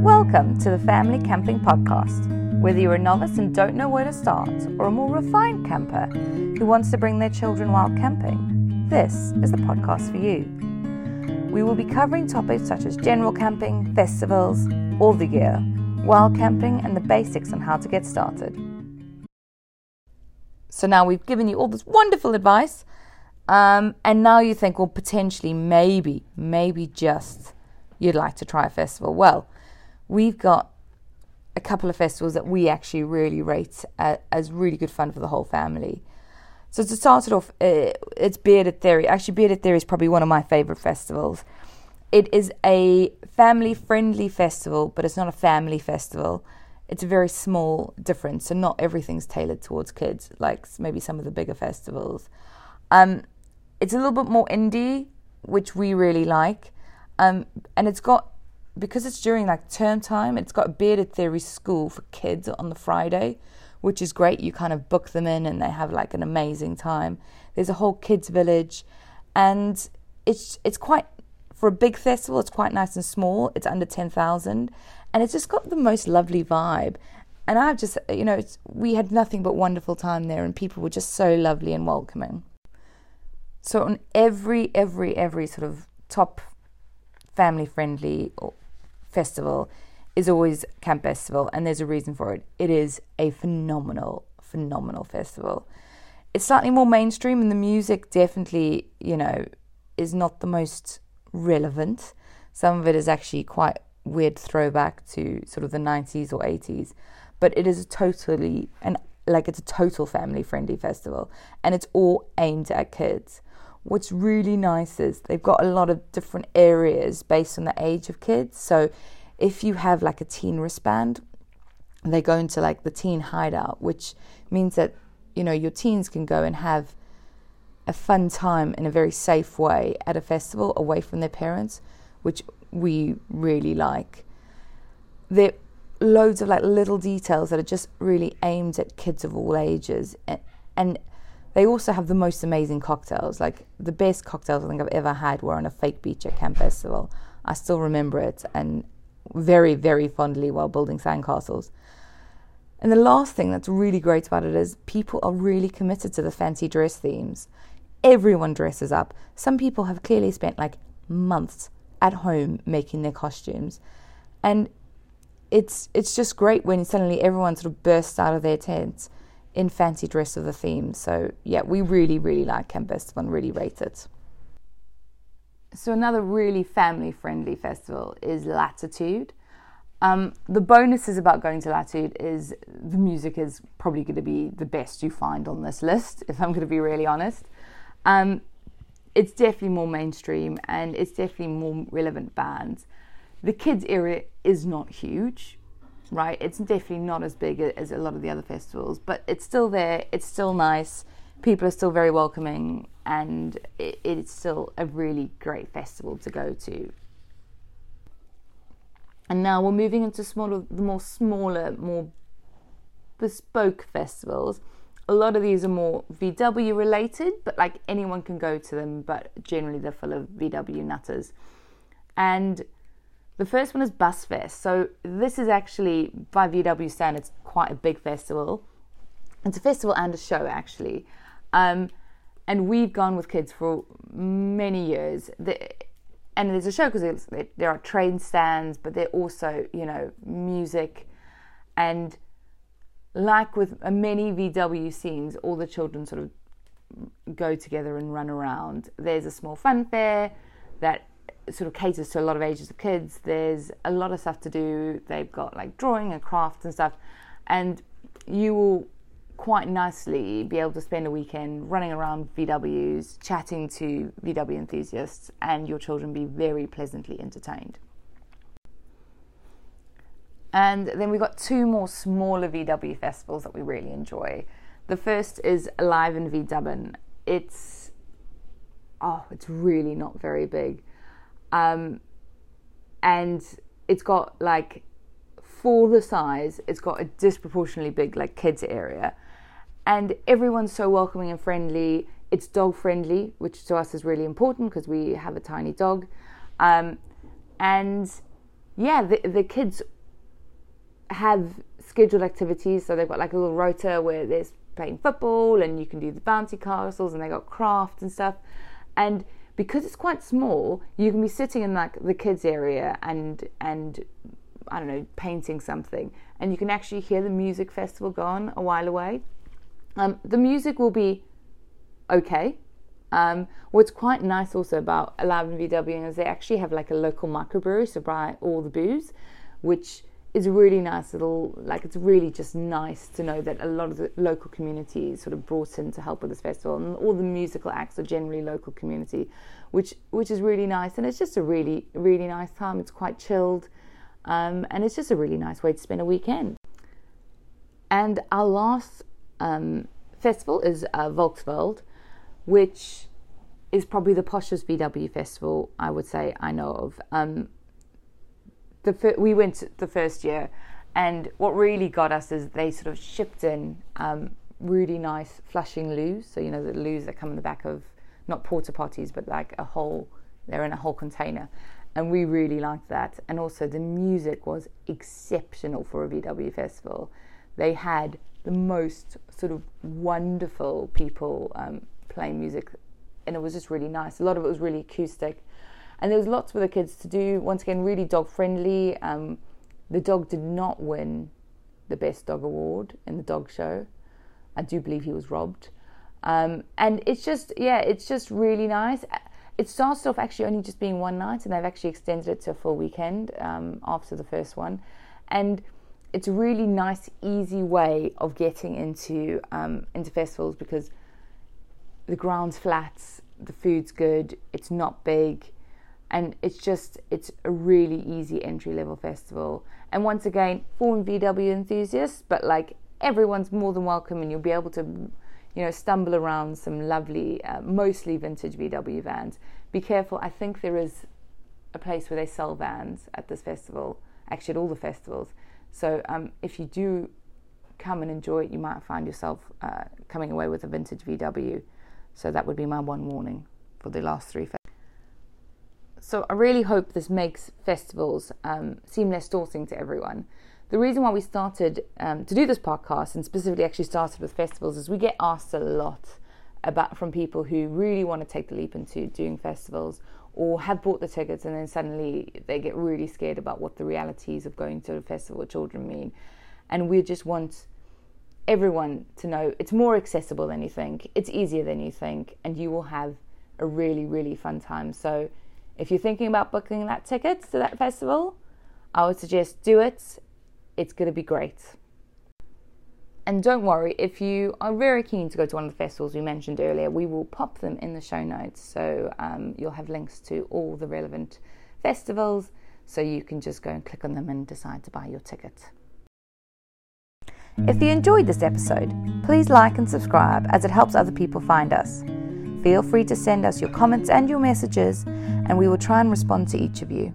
Welcome to the Family Camping Podcast. Whether you're a novice and don't know where to start, or a more refined camper who wants to bring their children wild camping, this is the podcast for you. We will be covering topics such as general camping, festivals, all the year, wild camping and the basics on how to get started. So now we've given you all this wonderful advice, and now you think, well, potentially, maybe just you'd like to try a festival. Well, we've got a couple of festivals that we actually really rate as really good fun for the whole family. So to start it off, it's Bearded Theory. Actually, Bearded Theory is probably one of my favourite festivals. It is a family-friendly festival, but it's not a family festival. It's a very small difference, so not everything's tailored towards kids, like maybe some of the bigger festivals. It's a little bit more indie, which we really like. And it's got, because it's during like term time, it's got a Bearded Theory school for kids on the Friday, which is great. You kind of book them in and they have like an amazing time. There's a whole kids village, and it's quite, for a big festival, it's quite nice and small. It's under 10,000, and it's just got the most lovely vibe. And I've just, we had nothing but wonderful time there, and people were just so lovely and welcoming. So on every sort of top family-friendly festival is always Camp Bestival, and there's a reason for it. It is a phenomenal festival. It's slightly more mainstream, and the music definitely, is not the most relevant. Some of it is actually quite weird throwback to sort of the 90s or 80s, but it is it's a total family-friendly festival, and it's all aimed at kids. What's really nice is they've got a lot of different areas based on the age of kids. So if you have like a teen wristband, they go into like the teen hideout, which means that, your teens can go and have a fun time in a very safe way at a festival away from their parents, which we really like. There are loads of like little details that are just really aimed at kids of all ages. And they also have the most amazing cocktails, like the best cocktails I think I've ever had were on a fake beach at Camp Bestival. I still remember it, and very, very fondly while building sandcastles. And the last thing that's really great about it is people are really committed to the fancy dress themes. Everyone dresses up. Some people have clearly spent like months at home making their costumes. And it's just great when suddenly everyone sort of bursts out of their tents in fancy dress of the theme. So yeah, we really, really like Camp Bestival and really rate it. So another really family-friendly festival is Latitude. The bonuses about going to Latitude is the music is probably going to be the best you find on this list, if I'm going to be really honest. It's definitely more mainstream, and it's definitely more relevant bands. The kids area is not huge, right? It's definitely not as big as a lot of the other festivals, but it's still there. It's still nice. People are still very welcoming, and it's still a really great festival to go to. And now we're moving into the more smaller, more bespoke festivals. A lot of these are more VW related, but like anyone can go to them, but generally they're full of VW nutters. And the first one is Bus Fest. So this is actually, by VW standards, quite a big festival. It's a festival and a show, actually. And we've gone with kids for many years. And there's a show because there are train stands, but they're also, music. And like with many VW scenes, all the children sort of go together and run around. There's a small fun fair that sort of caters to a lot of ages of kids. There's a lot of stuff to do. They've got like drawing and crafts and stuff, and you will quite nicely be able to spend a weekend running around VWs, chatting to VW enthusiasts, and your children be very pleasantly entertained. And then we've got two more smaller VW festivals that we really enjoy. The first is Alive and V Dubbin. It's really not very big. And it's got like, for the size, it's got a disproportionately big like kids area, and everyone's so welcoming and friendly. It's dog friendly, which to us is really important because we have a tiny dog, and yeah, the kids have scheduled activities, so they've got like a little rota where there's playing football and you can do the bouncy castles, and they got crafts and stuff. And because it's quite small, you can be sitting in like the kids area and I don't know, painting something, and you can actually hear the music festival gone a while away. The music will be okay. What's quite nice also about Alive and V Dubbin is they actually have like a local microbrewery, so buy all the booze, which is really nice. It's really just nice to know that a lot of the local community is sort of brought in to help with this festival, and all the musical acts are generally local community, which is really nice. And it's just a really, really nice time. It's quite chilled, and it's just a really nice way to spend a weekend. And our last festival is Volksweald, which is probably the poshest VW festival I would say I know of. We went the first year, and what really got us is they sort of shipped in really nice flushing loos. So, you know, the loos that come in the back of, not porta potties, but like they're in a whole container. And we really liked that. And also the music was exceptional for a VW festival. They had the most sort of wonderful people playing music, and it was just really nice. A lot of it was really acoustic, and there was lots for the kids to do. Once again, really dog friendly. The dog did not win the best dog award in the dog show. I do believe he was robbed. And it's just really nice. It started off actually only just being one night, and they've actually extended it to a full weekend after the first one. And it's a really nice, easy way of getting into festivals, because the ground's flat, the food's good, it's not big, and it's a really easy entry-level festival. And once again, for VW enthusiasts, but like everyone's more than welcome, and you'll be able to, you know, stumble around some lovely, mostly vintage VW vans. Be careful, I think there is a place where they sell vans at this festival, actually at all the festivals. So if you do come and enjoy it, you might find yourself coming away with a vintage VW. So that would be my one warning for the last three. So I really hope this makes festivals seem less daunting to everyone. The reason why we started to do this podcast, and specifically actually started with festivals, is we get asked a lot from people who really want to take the leap into doing festivals, or have bought the tickets and then suddenly they get really scared about what the realities of going to a festival with children mean. And we just want everyone to know it's more accessible than you think, it's easier than you think, and you will have a really, really fun time. So if you're thinking about booking that ticket to that festival, I would suggest do it. It's going to be great. And don't worry, if you are very keen to go to one of the festivals we mentioned earlier, we will pop them in the show notes. So you'll have links to all the relevant festivals, so you can just go and click on them and decide to buy your ticket. If you enjoyed this episode, please like and subscribe, as it helps other people find us. Feel free to send us your comments and your messages, and we will try and respond to each of you.